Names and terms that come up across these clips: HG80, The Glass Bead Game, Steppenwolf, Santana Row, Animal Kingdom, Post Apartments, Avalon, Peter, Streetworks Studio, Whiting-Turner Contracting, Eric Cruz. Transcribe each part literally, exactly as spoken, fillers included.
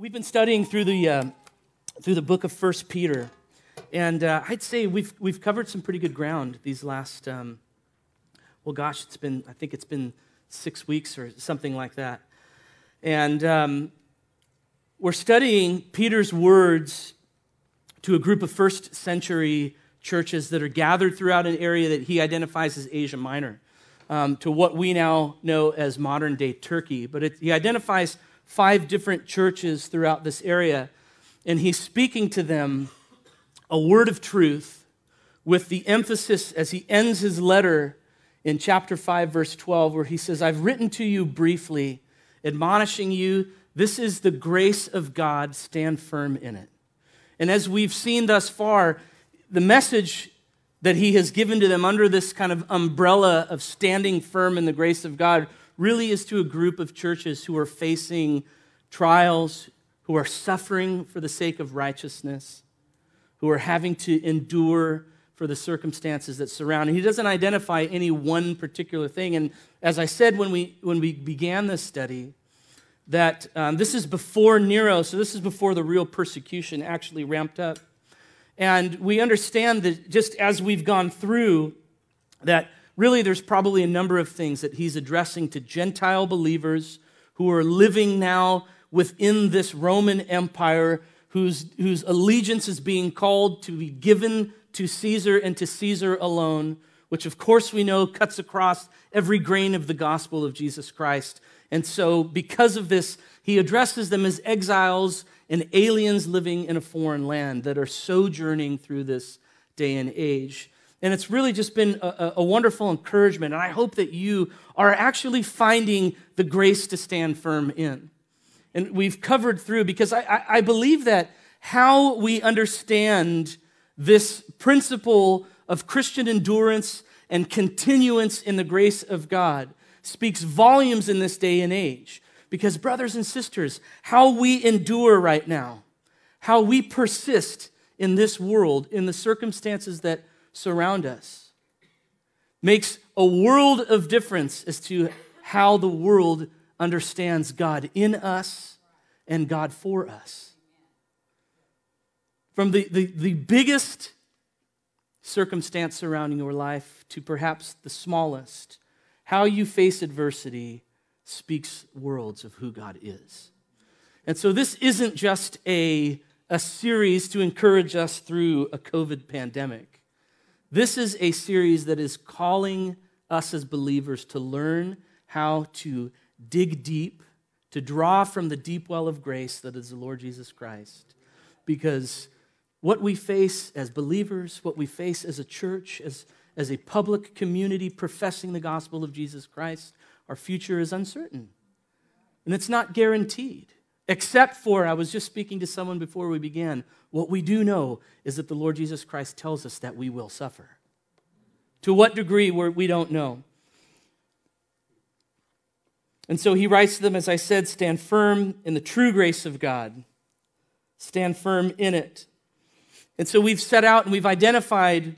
We've been studying through the uh, through the book of First Peter, and uh, I'd say we've we've covered some pretty good ground these last. Um, well, gosh, it's been I think it's been six weeks or something like that, and um, we're studying Peter's words to a group of first century churches that are gathered throughout an area that he identifies as Asia Minor, um, to what we now know as modern day Turkey, but it, he identifies five different churches throughout this area, and he's speaking to them a word of truth with the emphasis as he ends his letter in chapter five, verse twelve, where he says, "I've written to you briefly, admonishing you, this is the grace of God, stand firm in it." And as we've seen thus far, the message that he has given to them under this kind of umbrella of standing firm in the grace of God really is to a group of churches who are facing trials, who are suffering for the sake of righteousness, who are having to endure for the circumstances that surround. And he doesn't identify any one particular thing. And as I said when we when we began this study, that um, this is before Nero, so this is before the real persecution actually ramped up. And we understand that just as we've gone through that, really, there's probably a number of things that he's addressing to Gentile believers who are living now within this Roman Empire, whose, whose allegiance is being called to be given to Caesar and to Caesar alone, which of course we know cuts across every grain of the gospel of Jesus Christ. And so because of this, he addresses them as exiles and aliens living in a foreign land that are sojourning through this day and age. And it's really just been a, a wonderful encouragement, and I hope that you are actually finding the grace to stand firm in. And we've covered through, because I, I, I believe that how we understand this principle of Christian endurance and continuance in the grace of God speaks volumes in this day and age. Because brothers and sisters, how we endure right now, how we persist in this world, in the circumstances that surround us, makes a world of difference as to how the world understands God in us and God for us. From the, the, the biggest circumstance surrounding your life to perhaps the smallest, how you face adversity speaks worlds of who God is. And so this isn't just a, a series to encourage us through a COVID pandemic. This is a series that is calling us as believers to learn how to dig deep, to draw from the deep well of grace that is the Lord Jesus Christ. Because what we face as believers, what we face as a church, as, as a public community professing the gospel of Jesus Christ, our future is uncertain. And it's not guaranteed. Except for, I was just speaking to someone before we began, what we do know is that the Lord Jesus Christ tells us that we will suffer. To what degree, we don't know. And so he writes to them, as I said, stand firm in the true grace of God. Stand firm in it. And so we've set out and we've identified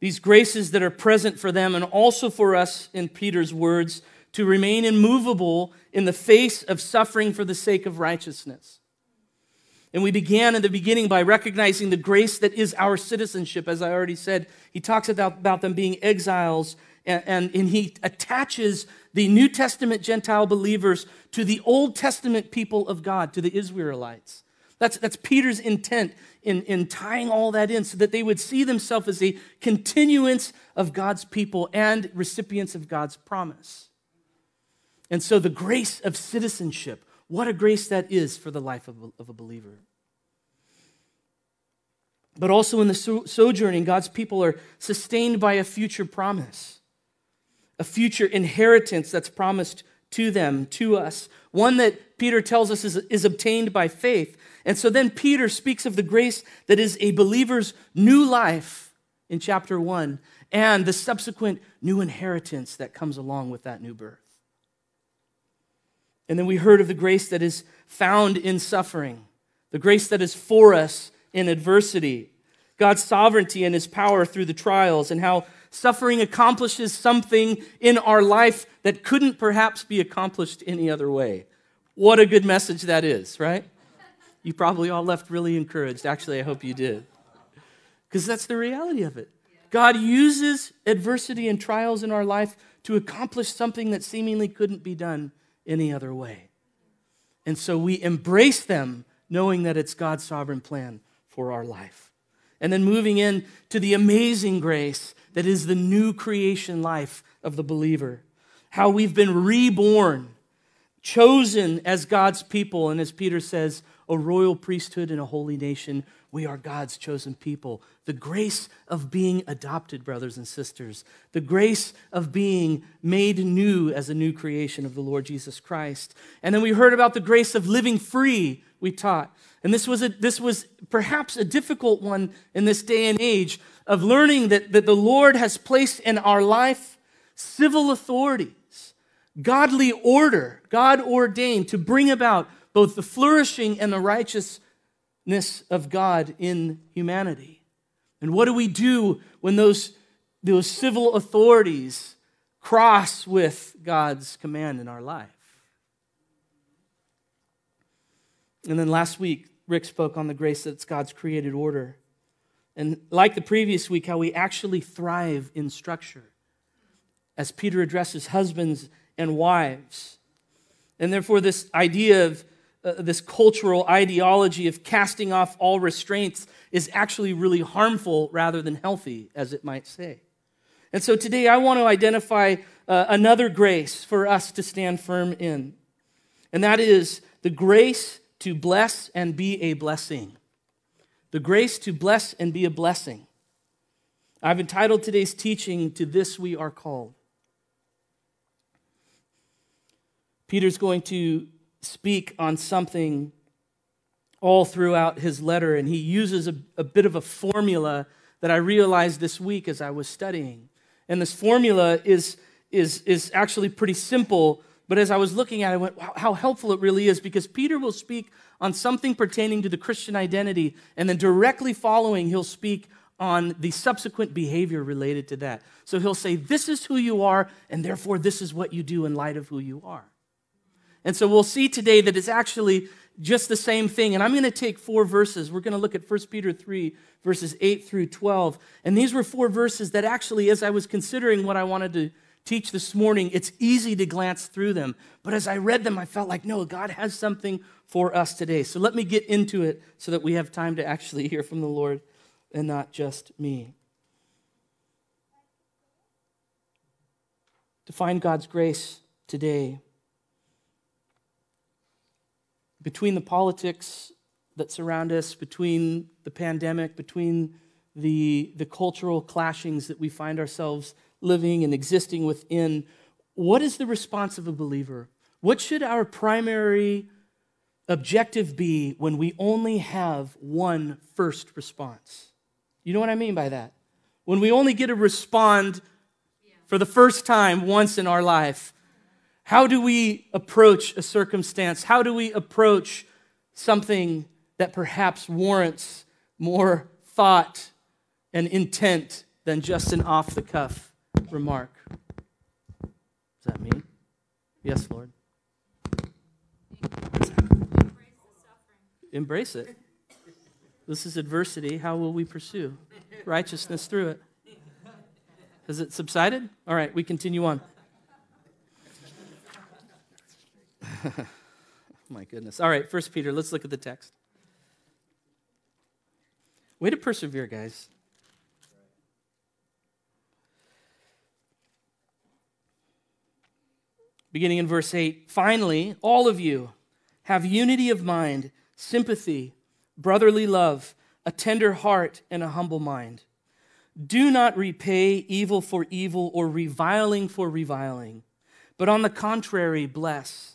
these graces that are present for them and also for us in Peter's words, to remain immovable in the face of suffering for the sake of righteousness. And we began in the beginning by recognizing the grace that is our citizenship. As I already said, he talks about, about them being exiles, and, and, and he attaches the New Testament Gentile believers to the Old Testament people of God, to the Israelites. That's, that's Peter's intent in, in tying all that in, so that they would see themselves as a continuance of God's people and recipients of God's promise. And so the grace of citizenship, what a grace that is for the life of a believer. But also in the sojourning, God's people are sustained by a future promise, a future inheritance that's promised to them, to us, one that Peter tells us is, is obtained by faith. And so then Peter speaks of the grace that is a believer's new life in chapter one, and the subsequent new inheritance that comes along with that new birth. And then we heard of the grace that is found in suffering, the grace that is for us in adversity, God's sovereignty and his power through the trials, and how suffering accomplishes something in our life that couldn't perhaps be accomplished any other way. What a good message that is, right? you probably all left really encouraged. Actually, I hope you did. Because that's the reality of it. God uses adversity and trials in our life to accomplish something that seemingly couldn't be done any other way. And so we embrace them knowing that it's God's sovereign plan for our life. And then moving in to the amazing grace that is the new creation life of the believer. How we've been reborn, chosen as God's people, and as Peter says, a royal priesthood and a holy nation. We are God's chosen people. The grace of being adopted, brothers and sisters. The grace of being made new as a new creation of the Lord Jesus Christ. And then we heard about the grace of living free, we taught. And this was a, this was perhaps a difficult one in this day and age of learning that, that the Lord has placed in our life civil authorities, godly order, God ordained to bring about both the flourishing and the righteousness of God in humanity. And what do we do when those, those civil authorities cross with God's command in our life? And then last week, Rick spoke on the grace that's God's created order. And like the previous week, how we actually thrive in structure, as Peter addresses husbands and wives. And therefore, this idea of Uh, this cultural ideology of casting off all restraints is actually really harmful rather than healthy, as it might say. And so today I want to identify uh, another grace for us to stand firm in, and that is the grace to bless and be a blessing. The grace to bless and be a blessing. I've entitled today's teaching, "To This We Are Called." Peter's going to speak on something all throughout his letter, and he uses a, a bit of a formula that I realized this week as I was studying. And this formula is, is, is actually pretty simple, but as I was looking at it, I went, wow, how helpful it really is, because Peter will speak on something pertaining to the Christian identity, and then directly following, he'll speak on the subsequent behavior related to that. So he'll say, this is who you are, and therefore this is what you do in light of who you are. And so we'll see today that it's actually just the same thing. And I'm going to take four verses. We're going to look at First Peter three, verses eight through twelve. And these were four verses that actually, as I was considering what I wanted to teach this morning, it's easy to glance through them. But as I read them, I felt like, no, God has something for us today. So let me get into it so that we have time to actually hear from the Lord and not just me. To find God's grace today, between the politics that surround us, between the pandemic, between the, the cultural clashings that we find ourselves living and existing within, what is the response of a believer? What should our primary objective be when we only have one first response? You know what I mean by that? When we only get to respond for the first time once in our life, how do we approach a circumstance? How do we approach something that perhaps warrants more thought and intent than just an off-the-cuff remark? Is that me? Yes, Lord. Embrace the suffering. Embrace it. This is adversity. How will we pursue righteousness through it? Has it subsided? All right, we continue on. My goodness. All right, First Peter, let's look at the text. Way to persevere, guys. Beginning in verse eight, finally, all of you have unity of mind, sympathy, brotherly love, a tender heart, and a humble mind. Do not repay evil for evil or reviling for reviling, but on the contrary, bless.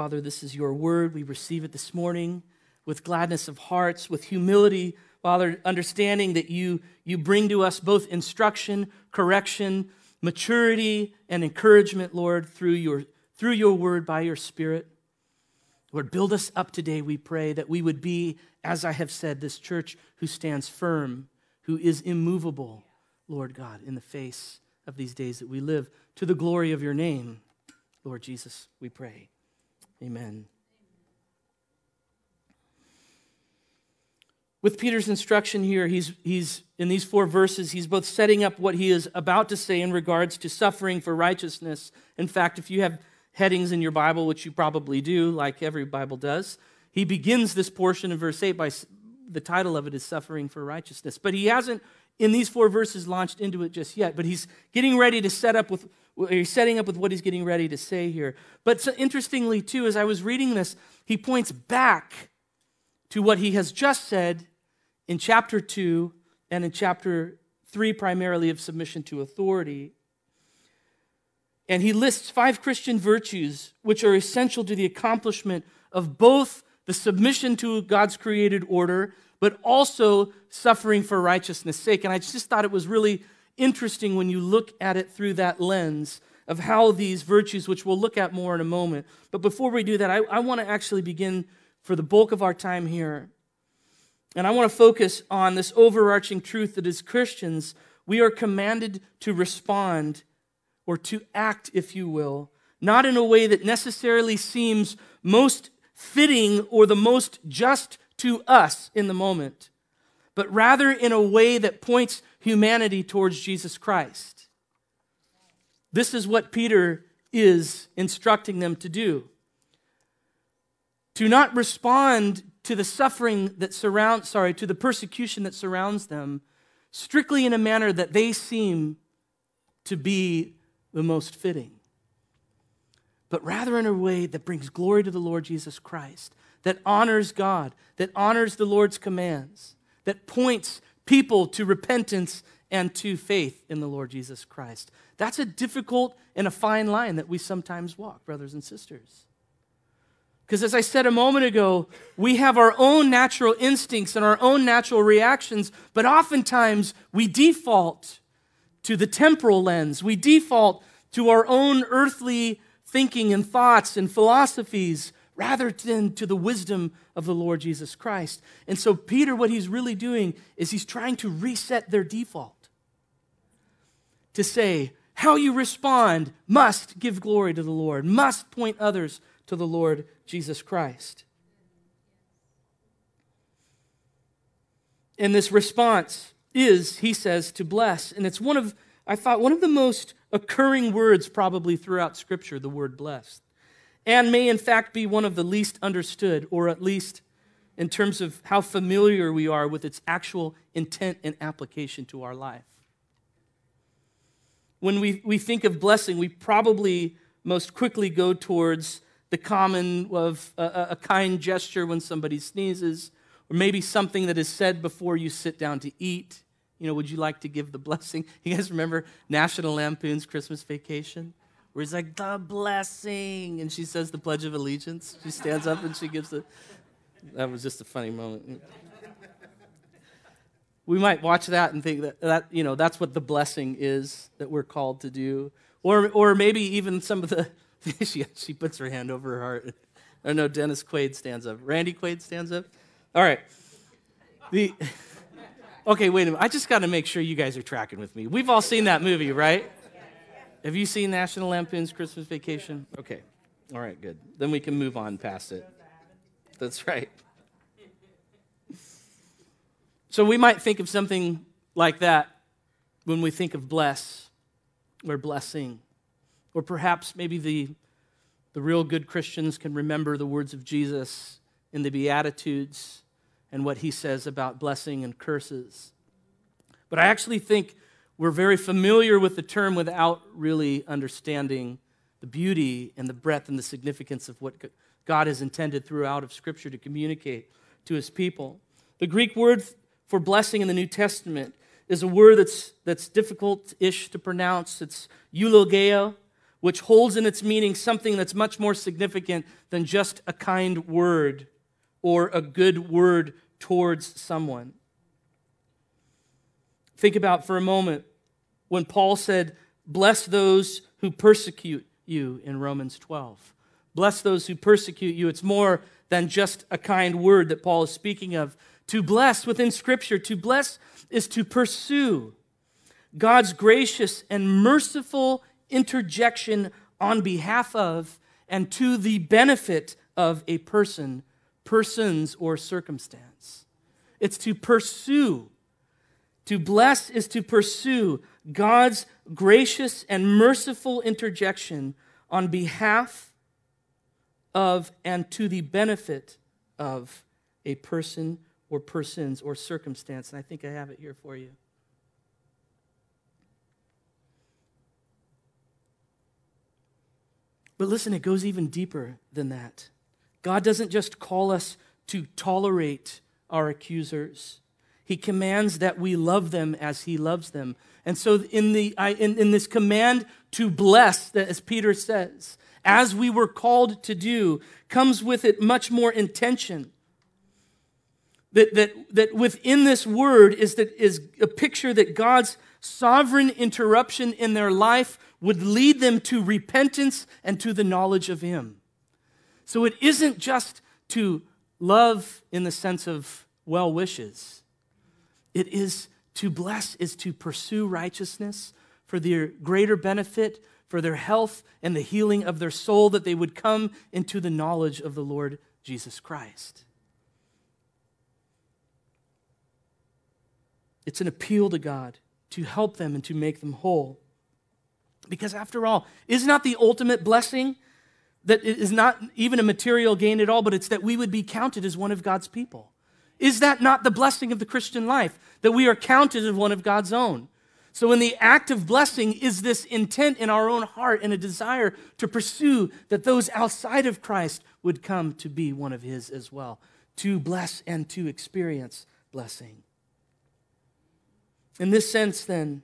Father, this is your word. We receive it this morning with gladness of hearts, with humility, Father, understanding that you, you bring to us both instruction, correction, maturity, and encouragement, Lord, through your, through your word, by your Spirit. Lord, build us up today, we pray, that we would be, as I have said, this church who stands firm, who is immovable, Lord God, in the face of these days that we live, to the glory of your name, Lord Jesus, we pray. Amen. With Peter's instruction here, he's, he's in these four verses, he's both setting up what he is about to say in regards to suffering for righteousness. In fact, if you have headings in your Bible, which you probably do, like every Bible does, he begins this portion in verse eight by, the title of it is Suffering for Righteousness. But he hasn't, in these four verses, launched into it just yet, but he's getting ready to set up with, he's setting up with what he's getting ready to say here. But so interestingly, too, as I was reading this, he points back to what he has just said in chapter two and in chapter three, primarily of submission to authority. And he lists five Christian virtues which are essential to the accomplishment of both the submission to God's created order, but also suffering for righteousness' sake. And I just thought it was really interesting when you look at it through that lens of how these virtues, which we'll look at more in a moment. But before we do that, I, I want to actually begin for the bulk of our time here. And I want to focus on this overarching truth that as Christians, we are commanded to respond, or to act, if you will, not in a way that necessarily seems most fitting or the most just to us in the moment, but rather in a way that points humanity towards Jesus Christ. This is what Peter is instructing them to do. To not respond to the suffering that surrounds, sorry, to the persecution that surrounds them strictly in a manner that they seem to be the most fitting, but rather in a way that brings glory to the Lord Jesus Christ, that honors God, that honors the Lord's commands, that points people to repentance and to faith in the Lord Jesus Christ. That's a difficult and a fine line that we sometimes walk, brothers and sisters. Because as I said a moment ago, we have our own natural instincts and our own natural reactions, but oftentimes we default to the temporal lens. We default to our own earthly thinking and thoughts and philosophies rather than to the wisdom of the Lord Jesus Christ. And so Peter, what he's really doing is he's trying to reset their default to say, how you respond must give glory to the Lord, must point others to the Lord Jesus Christ. And this response is, he says, to bless. And it's one of, I thought, one of the most occurring words probably throughout Scripture, the word blessed, and may in fact be one of the least understood, or at least in terms of how familiar we are with its actual intent and application to our life. When we, we think of blessing, we probably most quickly go towards the common of a, a kind gesture when somebody sneezes, or maybe something that is said before you sit down to eat. You know, would you like to give the blessing? You guys remember National Lampoon's Christmas Vacation? Where he's like, the blessing. And she says the Pledge of Allegiance. She stands up and she gives the... That was just a funny moment. We might watch that and think that, that, you know, that's what the blessing is that we're called to do. Or or maybe even some of the... she, she puts her hand over her heart. I know Dennis Quaid stands up. Randy Quaid stands up. All right. The... Okay, wait a minute. I just got to make sure you guys are tracking with me. We've all seen that movie, right? Have you seen National Lampoon's Christmas Vacation? Okay. All right, good. Then we can move on past it. That's right. So we might think of something like that when we think of bless or blessing. Or perhaps maybe the, the real good Christians can remember the words of Jesus in the Beatitudes, and what he says about blessing and curses. But I actually think we're very familiar with the term without really understanding the beauty and the breadth and the significance of what God has intended throughout of Scripture to communicate to his people. The Greek word for blessing in the New Testament is a word that's, that's difficult-ish to pronounce. It's eulogio, which holds in its meaning something that's much more significant than just a kind word or a good word towards someone. Think about for a moment when Paul said, bless those who persecute you in Romans twelve. Bless those who persecute you. It's more than just a kind word that Paul is speaking of. To bless within Scripture, to bless is to pursue. God's gracious and merciful interjection on behalf of and to the benefit of a person, persons, or circumstance. It's to pursue. To bless is to pursue God's gracious and merciful interjection on behalf of and to the benefit of a person or persons or circumstance. And I think I have it here for you. But listen, it goes even deeper than that. God doesn't just call us to tolerate our accusers. He commands that we love them as he loves them. And so in the in, in this command to bless, that, as Peter says, as we were called to do, comes with it much more intention. That, that, that within this word is, that, is a picture that God's sovereign interruption in their life would lead them to repentance and to the knowledge of him. So it isn't just to love in the sense of well wishes. It is to bless, is to pursue righteousness for their greater benefit, for their health and the healing of their soul, that they would come into the knowledge of the Lord Jesus Christ. It's an appeal to God to help them and to make them whole. Because after all, is not the ultimate blessing that it is not even a material gain at all, but it's that we would be counted as one of God's people? Is that not the blessing of the Christian life, that we are counted as one of God's own? So in the act of blessing is this intent in our own heart and a desire to pursue that those outside of Christ would come to be one of his as well, to bless and to experience blessing. In this sense, then,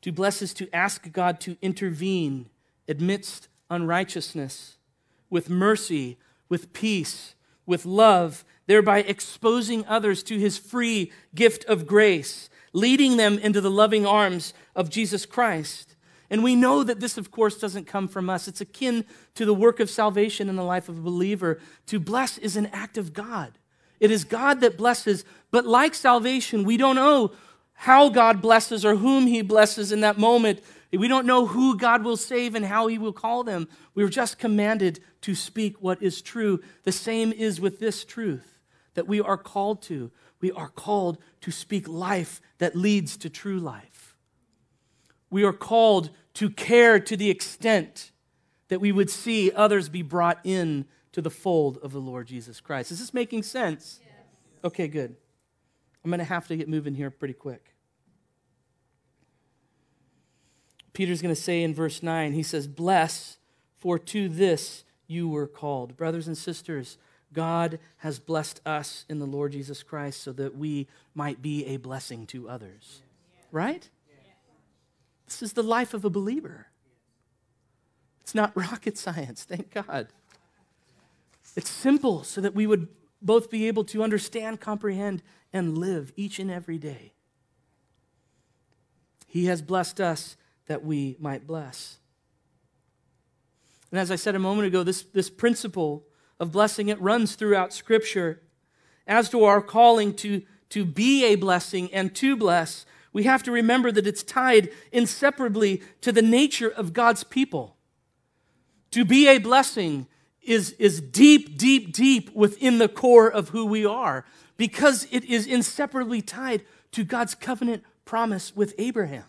to bless is to ask God to intervene amidst unrighteousness with mercy, with peace, with love, thereby exposing others to his free gift of grace, leading them into the loving arms of Jesus Christ. And we know that this, of course, doesn't come from us. It's akin to the work of salvation in the life of a believer. To bless is an act of God. It is God that blesses, but like salvation, we don't know how God blesses or whom he blesses in that moment. We don't know who God will save and how he will call them. We were just commanded to speak what is true. The same is with this truth that we are called to. We are called to speak life that leads to true life. We are called to care to the extent that we would see others be brought in to the fold of the Lord Jesus Christ. Is this making sense? Yes. Okay, good. I'm going to have to get moving here pretty quick. Peter's going to say in verse nine, he says, bless, for to this you were called. Brothers and sisters, God has blessed us in the Lord Jesus Christ so that we might be a blessing to others. Right? This is the life of a believer. It's not rocket science, thank God. It's simple so that we would both be able to understand, comprehend, and live each and every day. He has blessed us that we might bless. And as I said a moment ago, this, this principle of blessing, it runs throughout Scripture. As to our calling to, to be a blessing and to bless, we have to remember that it's tied inseparably to the nature of God's people. To be a blessing is, is deep, deep, deep within the core of who we are, because it is inseparably tied to God's covenant promise with Abraham,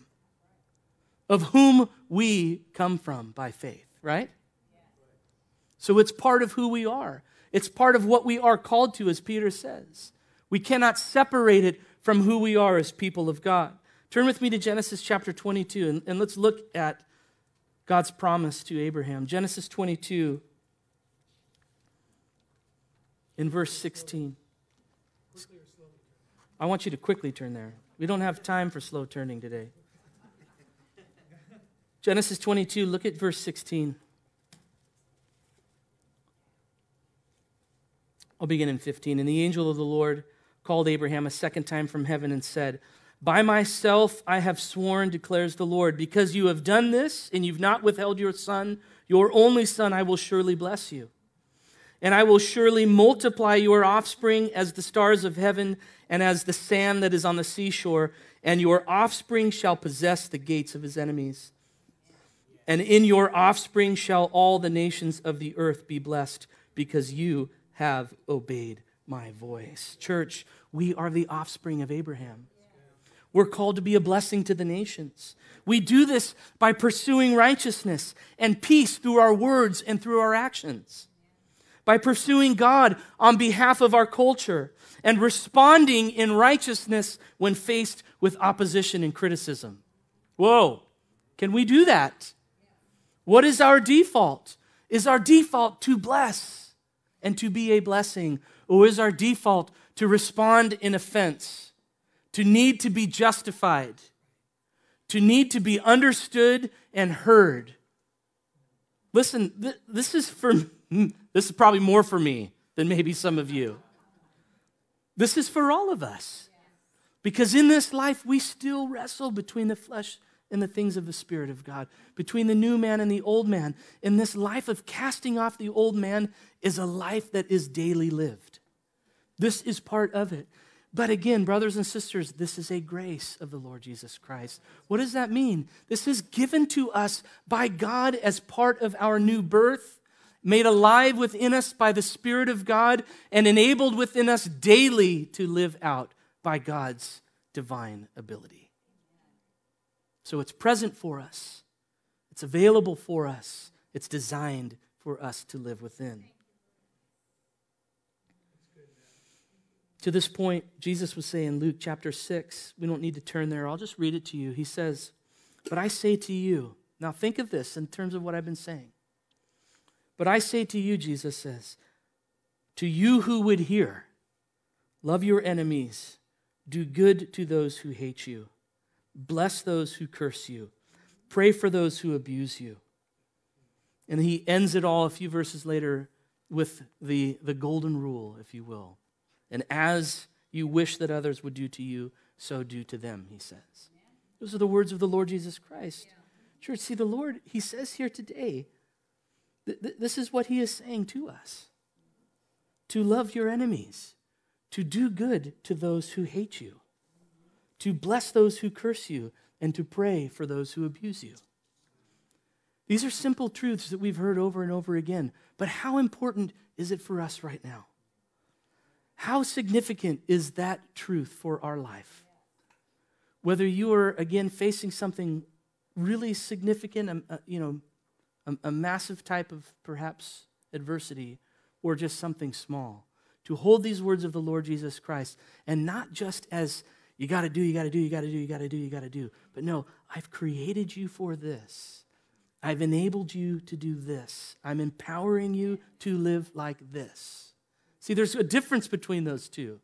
of whom we come from by faith, right? So it's part of who we are. It's part of what we are called to, as Peter says. We cannot separate it from who we are as people of God. Turn with me to Genesis chapter twenty-two, and, and let's look at God's promise to Abraham. Genesis twenty-two, in verse sixteen. I want you to quickly turn there. We don't have time for slow turning today. Genesis twenty-two, look at verse sixteen. I'll begin in fifteen. And the angel of the Lord called Abraham a second time from heaven and said, By myself I have sworn, declares the Lord, because you have done this and you've not withheld your son, your only son, I will surely bless you. And I will surely multiply your offspring as the stars of heaven and as the sand that is on the seashore, and your offspring shall possess the gates of his enemies. And in your offspring shall all the nations of the earth be blessed, because you have obeyed my voice. Church, we are the offspring of Abraham. We're called to be a blessing to the nations. We do this by pursuing righteousness and peace through our words and through our actions, by pursuing God on behalf of our culture and responding in righteousness when faced with opposition and criticism. Whoa, can we do that? What is our default? Is our default to bless and to be a blessing? Or is our default to respond in offense, to need to be justified, to need to be understood and heard? Listen, th- this is for me. This is probably more for me than maybe some of you. This is for all of us. Because in this life, we still wrestle between the flesh and the things of the Spirit of God, between the new man and the old man. And this life of casting off the old man is a life that is daily lived. This is part of it. But again, brothers and sisters, this is a grace of the Lord Jesus Christ. What does that mean? This is given to us by God as part of our new birth, made alive within us by the Spirit of God, and enabled within us daily to live out by God's divine ability. So it's present for us. It's available for us. It's designed for us to live within. To this point, Jesus would say in Luke chapter six, we don't need to turn there, I'll just read it to you. He says, "But I say to you," now think of this in terms of what I've been saying, "But I say to you," Jesus says, "to you who would hear, love your enemies, do good to those who hate you, bless those who curse you, pray for those who abuse you." And he ends it all a few verses later with the, the golden rule, if you will. "And as you wish that others would do to you, so do to them," he says. Those are the words of the Lord Jesus Christ. Church, see, the Lord, he says here today, this is what he is saying to us: to love your enemies, to do good to those who hate you, to bless those who curse you, and to pray for those who abuse you. These are simple truths that we've heard over and over again, but how important is it for us right now? How significant is that truth for our life? Whether you are, again, facing something really significant, you know, a massive type of perhaps adversity, or just something small, to hold these words of the Lord Jesus Christ, and not just as you got to do, you got to do, you got to do, you got to do, you got to do. But no, I've created you for this. I've enabled you to do this. I'm empowering you to live like this. See, there's a difference between those two.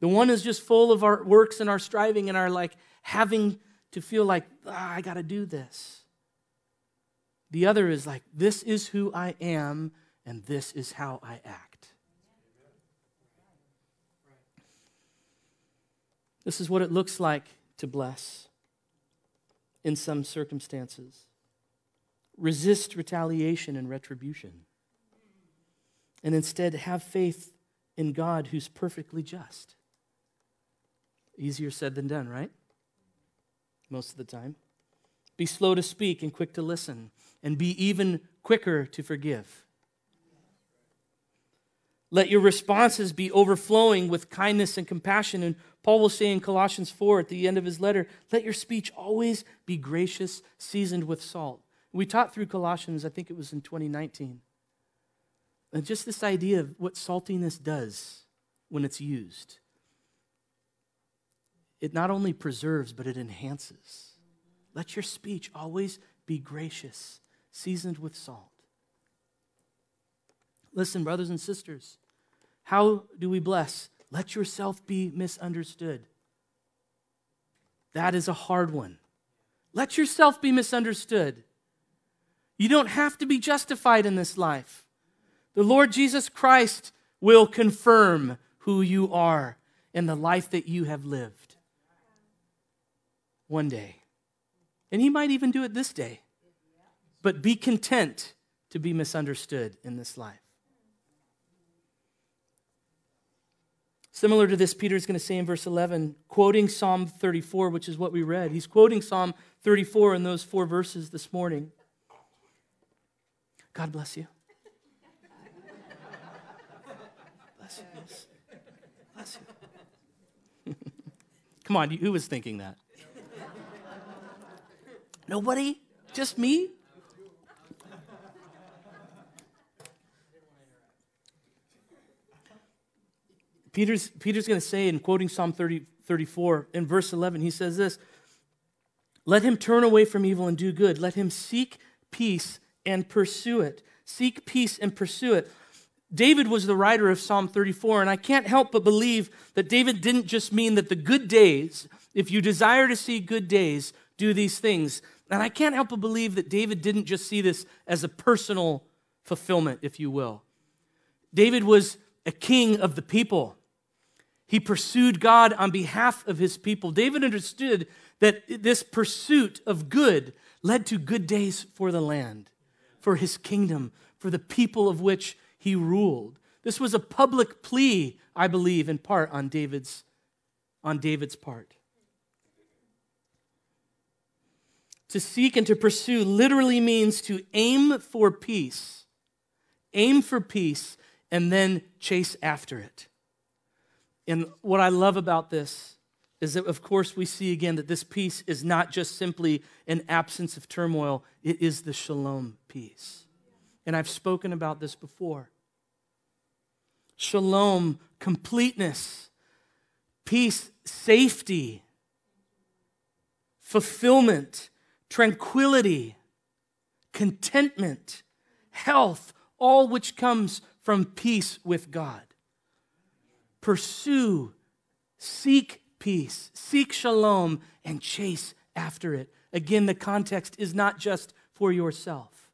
The one is just full of our works and our striving and our like having to feel like, ah, I got to do this. The other is like, this is who I am, and this is how I act. This is what it looks like to bless in some circumstances. Resist retaliation and retribution, and instead have faith in God, who's perfectly just. Easier said than done, right? Most of the time. Be slow to speak and quick to listen, and be even quicker to forgive. Let your responses be overflowing with kindness and compassion. And Paul will say in Colossians four at the end of his letter, let your speech always be gracious, seasoned with salt. We taught through Colossians, I think it was in twenty nineteen. And just this idea of what saltiness does when it's used. It not only preserves, but it enhances. Let your speech always be gracious, seasoned with salt. Listen, brothers and sisters, how do we bless? Let yourself be misunderstood. That is a hard one. Let yourself be misunderstood. You don't have to be justified in this life. The Lord Jesus Christ will confirm who you are and the life that you have lived. one day. And he might even do it this day. But be content to be misunderstood in this life. Similar to this, Peter is going to say in verse eleven, quoting Psalm thirty-four, which is what we read. He's quoting Psalm thirty-four in those four verses this morning. God bless you. Bless you. Bless you. Come on, who was thinking that? Nobody? Just me? Peter's, Peter's going to say in quoting Psalm thirty, thirty-four, in verse eleven, he says this, let him turn away from evil and do good. Let him seek peace and pursue it. Seek peace and pursue it. David was the writer of Psalm thirty-four, and I can't help but believe that David didn't just mean that the good days, if you desire to see good days, do these things. And I can't help but believe that David didn't just see this as a personal fulfillment, if you will. David was a king of the people. He pursued God on behalf of his people. David understood that this pursuit of good led to good days for the land, for his kingdom, for the people of which he ruled. This was a public plea, I believe, in part on David's, on David's part. To seek and to pursue literally means to aim for peace, aim for peace, and then chase after it. And what I love about this is that, of course, we see again that this peace is not just simply an absence of turmoil. It is the shalom peace. And I've spoken about this before. Shalom, completeness, peace, safety, fulfillment, tranquility, contentment, health, all which comes from peace with God. Pursue, seek peace, seek shalom, and chase after it. Again, the context is not just for yourself,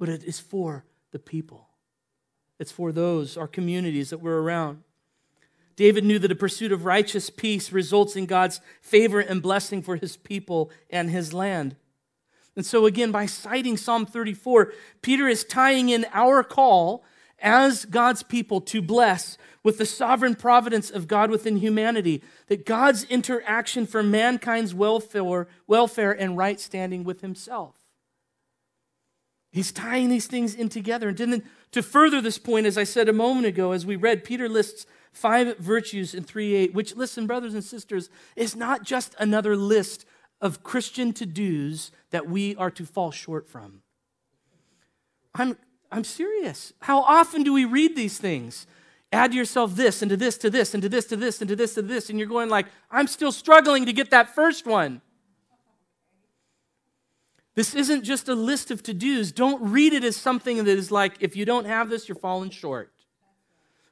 but it is for the people. It's for those, our communities that we're around. David knew that the pursuit of righteous peace results in God's favor and blessing for his people and his land. And so again, by citing Psalm thirty-four, Peter is tying in our call as God's people to bless with the sovereign providence of God within humanity, that God's interaction for mankind's welfare, welfare and right standing with himself. He's tying these things in together. And then to further this point, as I said a moment ago, as we read, Peter lists five virtues in three eight, which, listen, brothers and sisters, is not just another list of Christian to-dos that we are to fall short from. I'm I'm serious. How often do we read these things? Add yourself this, into this, to this, into this, to this, into this, to this, and you're going like, I'm still struggling to get that first one. This isn't just a list of to-dos. Don't read it as something that is like, if you don't have this, you're falling short.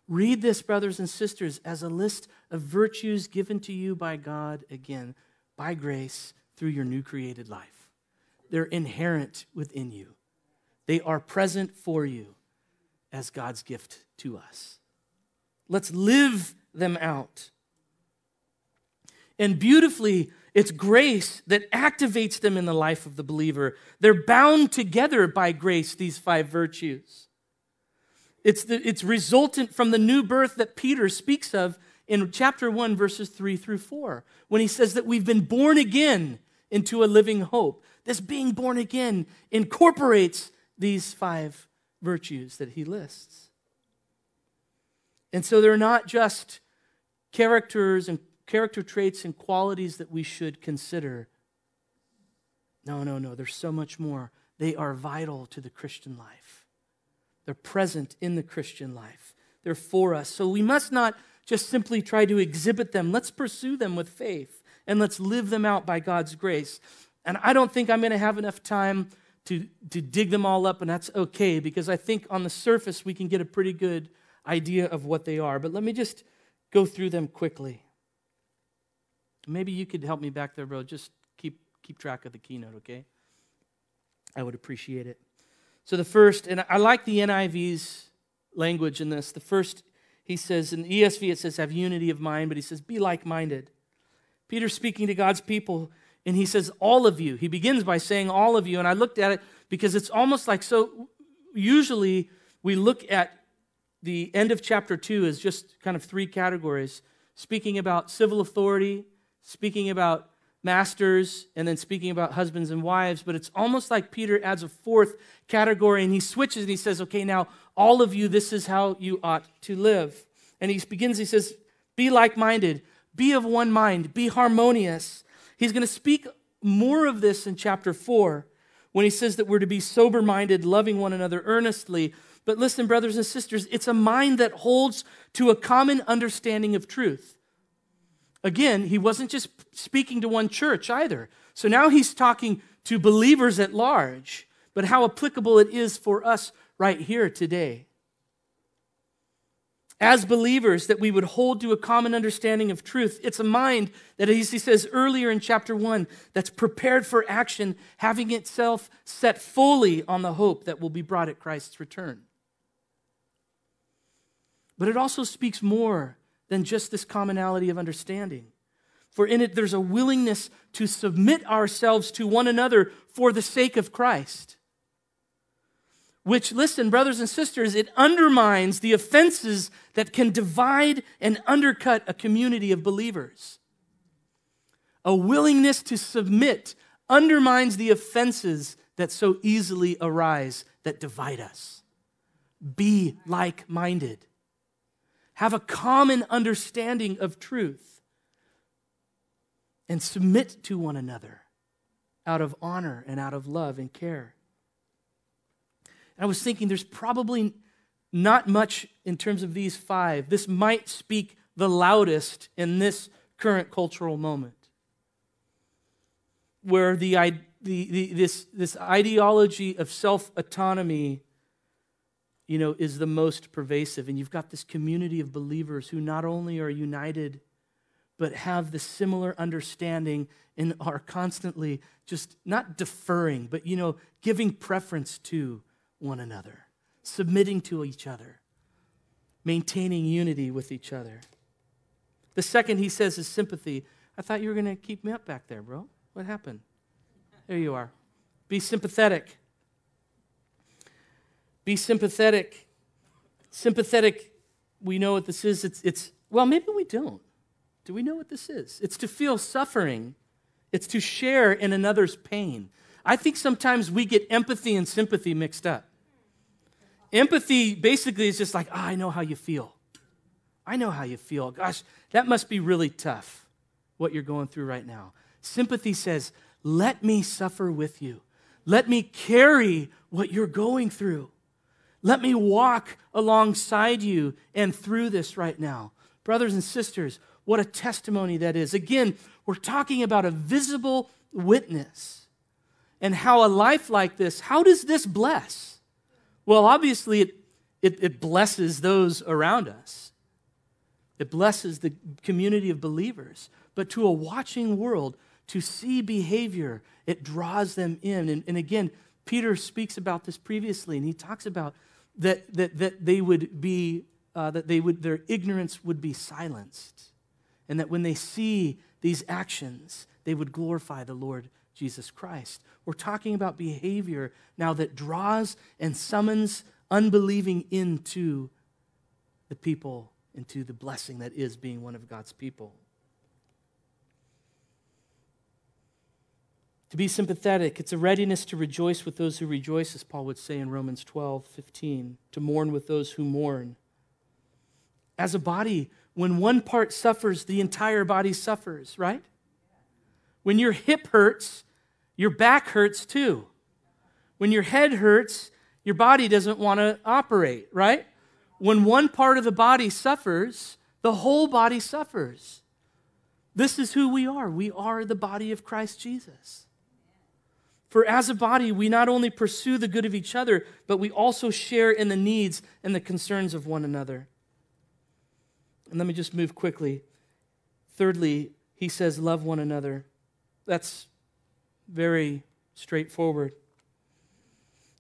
Read this, brothers and sisters, as a list of virtues given to you by God, again, by grace, through your new created life. They're inherent within you. They are present for you as God's gift to us. Let's live them out. And beautifully, it's grace that activates them in the life of the believer. They're bound together by grace, these five virtues. It's, the, it's resultant from the new birth that Peter speaks of in chapter one, verses three through four, when he says that we've been born again into a living hope. This being born again incorporates these five virtues that he lists. And so they're not just characters and character traits and qualities that we should consider. No, no, no, there's so much more. They are vital to the Christian life. They're present in the Christian life. They're for us. So we must not just simply try to exhibit them. Let's pursue them with faith, and let's live them out by God's grace. And I don't think I'm going to have enough time To, to dig them all up, and that's okay, because I think on the surface we can get a pretty good idea of what they are. But let me just go through them quickly. Maybe you could help me back there, bro. Just keep keep track of the keynote, okay? I would appreciate it. So the first, and I like the N I V's language in this. The first, he says, in the E S V it says, have unity of mind, but he says, be like-minded. Peter speaking to God's people and he says, all of you. He begins by saying all of you. And I looked at it because it's almost like, so usually we look at the end of chapter two as just kind of three categories, speaking about civil authority, speaking about masters, and then speaking about husbands and wives. But it's almost like Peter adds a fourth category, and he switches and he says, okay, now all of you, this is how you ought to live. And he begins, he says, be like-minded, be of one mind, be harmonious. He's going to speak more of this in chapter four when he says that we're to be sober-minded, loving one another earnestly. But listen, brothers and sisters, it's a mind that holds to a common understanding of truth. Again, he wasn't just speaking to one church either. So now he's talking to believers at large, but how applicable it is for us right here today. As believers, that we would hold to a common understanding of truth. It's a mind that, as he says earlier in chapter one, that's prepared for action, having itself set fully on the hope that will be brought at Christ's return. But it also speaks more than just this commonality of understanding. For in it, there's a willingness to submit ourselves to one another for the sake of Christ. Which, listen, brothers and sisters, it undermines the offenses that can divide and undercut a community of believers. A willingness to submit undermines the offenses that so easily arise that divide us. Be like-minded. Have a common understanding of truth and submit to one another out of honor and out of love and care. I was thinking there's probably not much in terms of these five. This might speak the loudest in this current cultural moment where the, the, the this, this ideology of self-autonomy, you know, is the most pervasive. And you've got this community of believers who not only are united, but have the similar understanding and are constantly just not deferring, but, you know, giving preference to one another, submitting to each other, maintaining unity with each other. The second he says is sympathy. I thought you were going to keep me up back there, bro. What happened? There you are. Be sympathetic. Be sympathetic. Sympathetic, we know what this is. It's, it's well, maybe we don't. Do we know what this is? It's to feel suffering. It's to share in another's pain. I think sometimes we get empathy and sympathy mixed up. Empathy basically is just like, oh, I know how you feel. I know how you feel. Gosh, that must be really tough, what you're going through right now. Sympathy says, let me suffer with you. Let me carry what you're going through. Let me walk alongside you and through this right now. Brothers and sisters, what a testimony that is. Again, we're talking about a visible witness and how a life like this, how does this bless? Well, obviously, it, it, it blesses those around us. It blesses the community of believers. But to a watching world, to see behavior, it draws them in. And, and again, Peter speaks about this previously, and he talks about that that that they would be uh, that they would their ignorance would be silenced, and that when they see these actions, they would glorify the Lord Jesus Christ. We're talking about behavior now that draws and summons unbelieving into the people, into the blessing that is being one of God's people. To be sympathetic, it's a readiness to rejoice with those who rejoice, as Paul would say in Romans twelve fifteen, to mourn with those who mourn. As a body, when one part suffers, the entire body suffers, right? When your hip hurts, your back hurts too. When your head hurts, your body doesn't want to operate, right? When one part of the body suffers, the whole body suffers. This is who we are. We are the body of Christ Jesus. For as a body, we not only pursue the good of each other, but we also share in the needs and the concerns of one another. And let me just move quickly. Thirdly, he says, love one another. That's very straightforward.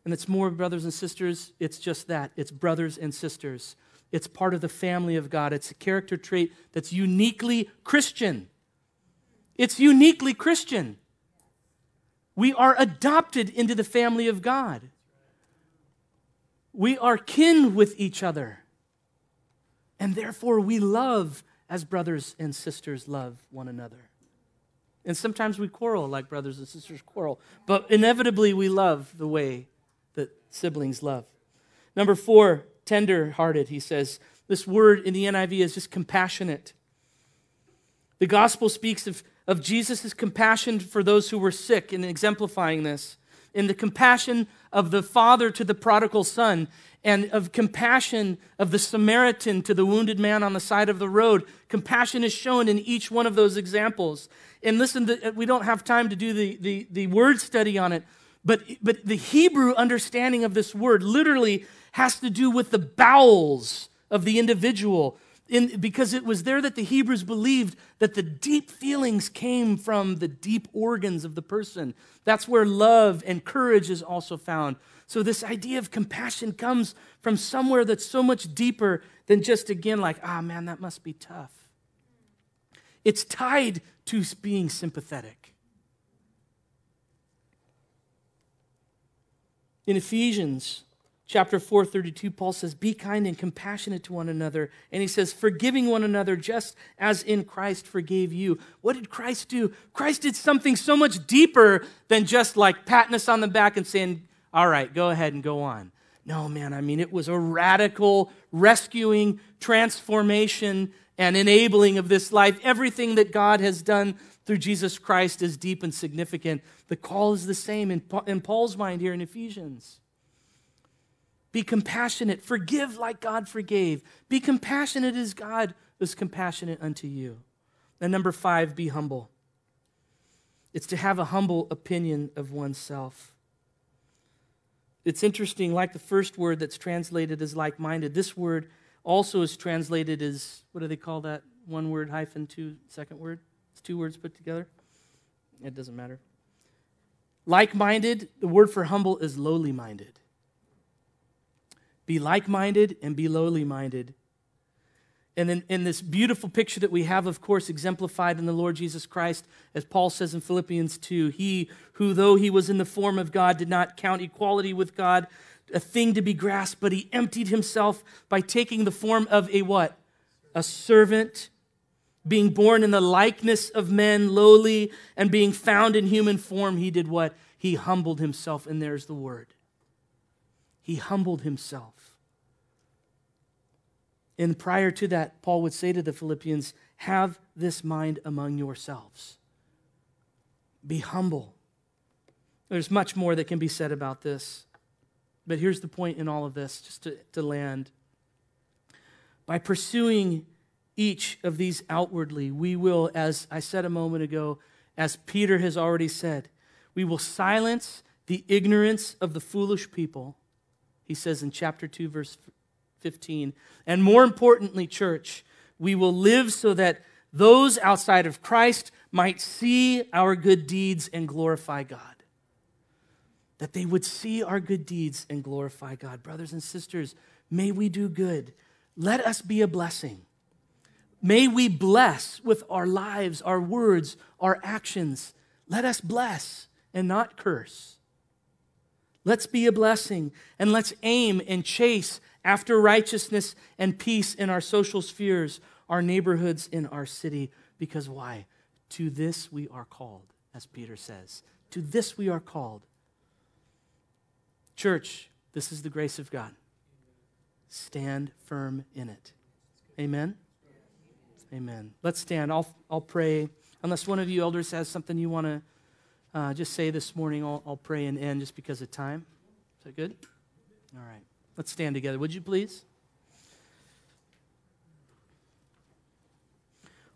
And it's more, brothers and sisters, it's just that. It's brothers and sisters. It's part of the family of God. It's a character trait that's uniquely Christian. It's uniquely Christian. We are adopted into the family of God. We are kin with each other. And therefore, we love as brothers and sisters love one another. And sometimes we quarrel like brothers and sisters quarrel, but inevitably we love the way that siblings love. Number four, tender-hearted, he says. This word in the N I V is just compassionate. The gospel speaks of, of Jesus' compassion for those who were sick and exemplifying this, in the compassion of the father to the prodigal son, and of compassion of the Samaritan to the wounded man on the side of the road. Compassion is shown in each one of those examples. And listen, we don't have time to do the, the, the word study on it, but, but the Hebrew understanding of this word literally has to do with the bowels of the individual, in, because it was there that the Hebrews believed that the deep feelings came from the deep organs of the person. That's where love and courage is also found. So this idea of compassion comes from somewhere that's so much deeper than just, again, like, ah, man, that must be tough. It's tied to being sympathetic. In Ephesians chapter four thirty-two, Paul says, be kind and compassionate to one another. And he says, forgiving one another just as in Christ forgave you. What did Christ do? Christ did something so much deeper than just like patting us on the back and saying, all right, go ahead and go on. No, man, I mean, it was a radical rescuing, transformation, and enabling of this life. Everything that God has done through Jesus Christ is deep and significant. The call is the same in Paul's mind here in Ephesians. Be compassionate. Forgive like God forgave. Be compassionate as God was compassionate unto you. And number five, be humble. It's to have a humble opinion of oneself. It's interesting, like the first word that's translated as like-minded, this word also is translated as, what do they call that? One word hyphen two, second word? It's two words put together? It doesn't matter. Like-minded, the word for humble is lowly-minded. Be like-minded and be lowly-minded. And then in this beautiful picture that we have, of course, exemplified in the Lord Jesus Christ, as Paul says in Philippians two, he who, though he was in the form of God, did not count equality with God a thing to be grasped, but he emptied himself by taking the form of a what? A servant, being born in the likeness of men, lowly, and being found in human form, he did what? He humbled himself, and there's the word. He humbled himself. And prior to that, Paul would say to the Philippians, have this mind among yourselves. Be humble. There's much more that can be said about this. But here's the point in all of this, just to, to land. By pursuing each of these outwardly, we will, as I said a moment ago, as Peter has already said, we will silence the ignorance of the foolish people. He says in chapter two, verse fifteen. And more importantly, church, we will live so that those outside of Christ might see our good deeds and glorify God. That they would see our good deeds and glorify God. Brothers and sisters, may we do good. Let us be a blessing. May we bless with our lives, our words, our actions. Let us bless and not curse. Let's be a blessing, and let's aim and chase after righteousness and peace in our social spheres, our neighborhoods, in our city. Because why? To this we are called, as Peter says. To this we are called. Church, this is the grace of God. Stand firm in it. Amen? Amen. Let's stand. I'll, I'll pray. Unless one of you elders has something you want to uh, just say this morning, I'll, I'll pray and end just because of time. Is that good? All right. Let's stand together, would you please?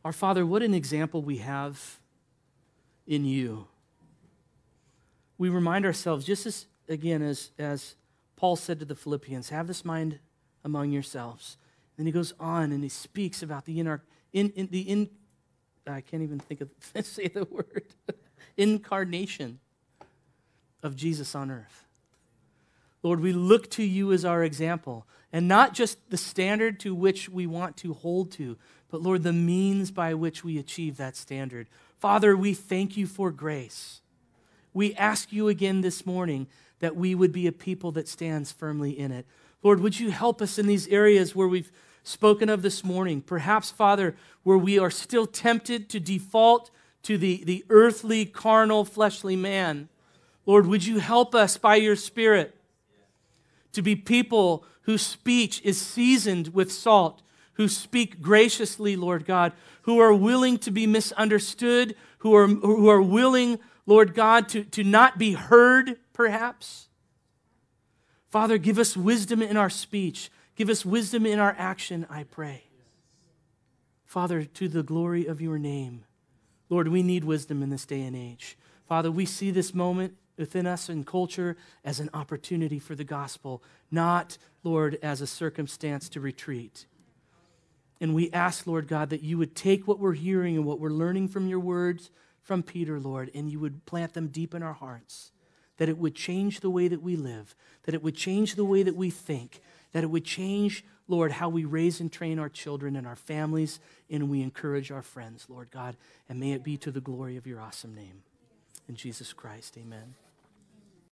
Our Father, what an example we have in you. We remind ourselves, just as, again, as, as Paul said to the Philippians, have this mind among yourselves. Then he goes on and he speaks about the, inar- in, in, the in, I can't even think of, say the word, incarnation of Jesus on earth. Lord, we look to you as our example, and not just the standard to which we want to hold to, but Lord, the means by which we achieve that standard. Father, we thank you for grace. we ask you again this morning that we would be a people that stands firmly in it. Lord, would you help us in these areas where we've spoken of this morning? Perhaps, Father, where we are still tempted to default to the, the earthly, carnal, fleshly man. Lord, would you help us by your Spirit to be people whose speech is seasoned with salt, who speak graciously, Lord God, who are willing to be misunderstood, who are, who are willing, Lord God, to, to not be heard, perhaps. Father, give us wisdom in our speech. Give us wisdom in our action, I pray. Father, to the glory of your name. Lord, we need wisdom in this day and age. Father, we see this moment within us in culture as an opportunity for the gospel, not, Lord, as a circumstance to retreat. And we ask, Lord God, that you would take what we're hearing and what we're learning from your words from Peter, Lord, and you would plant them deep in our hearts, that it would change the way that we live, that it would change the way that we think, that it would change, Lord, how we raise and train our children and our families, and we encourage our friends, Lord God, and may it be to the glory of your awesome name. In Jesus Christ, amen.